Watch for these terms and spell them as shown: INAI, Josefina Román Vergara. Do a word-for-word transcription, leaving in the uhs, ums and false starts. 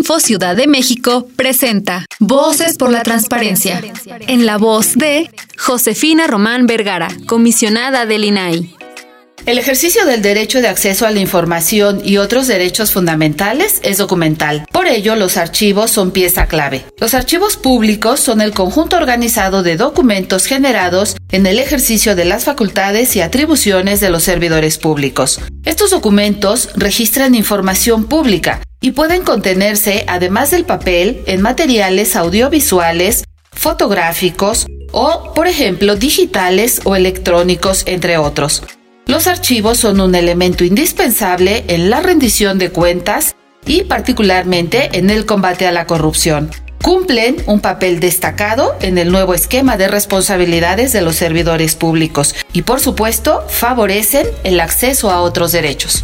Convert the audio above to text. Info Ciudad de México presenta Voces por la Transparencia, en la voz de Josefina Román Vergara, comisionada del I N A I. El ejercicio del derecho de acceso a la información y otros derechos fundamentales es documental. Por ello, los archivos son pieza clave. Los archivos públicos son el conjunto organizado de documentos generados en el ejercicio de las facultades y atribuciones de los servidores públicos. Estos documentos registran información pública y pueden contenerse, además del papel, en materiales audiovisuales, fotográficos o, por ejemplo, digitales o electrónicos, entre otros. Los archivos son un elemento indispensable en la rendición de cuentas y particularmente en el combate a la corrupción. Cumplen un papel destacado en el nuevo esquema de responsabilidades de los servidores públicos y, por supuesto, favorecen el acceso a otros derechos.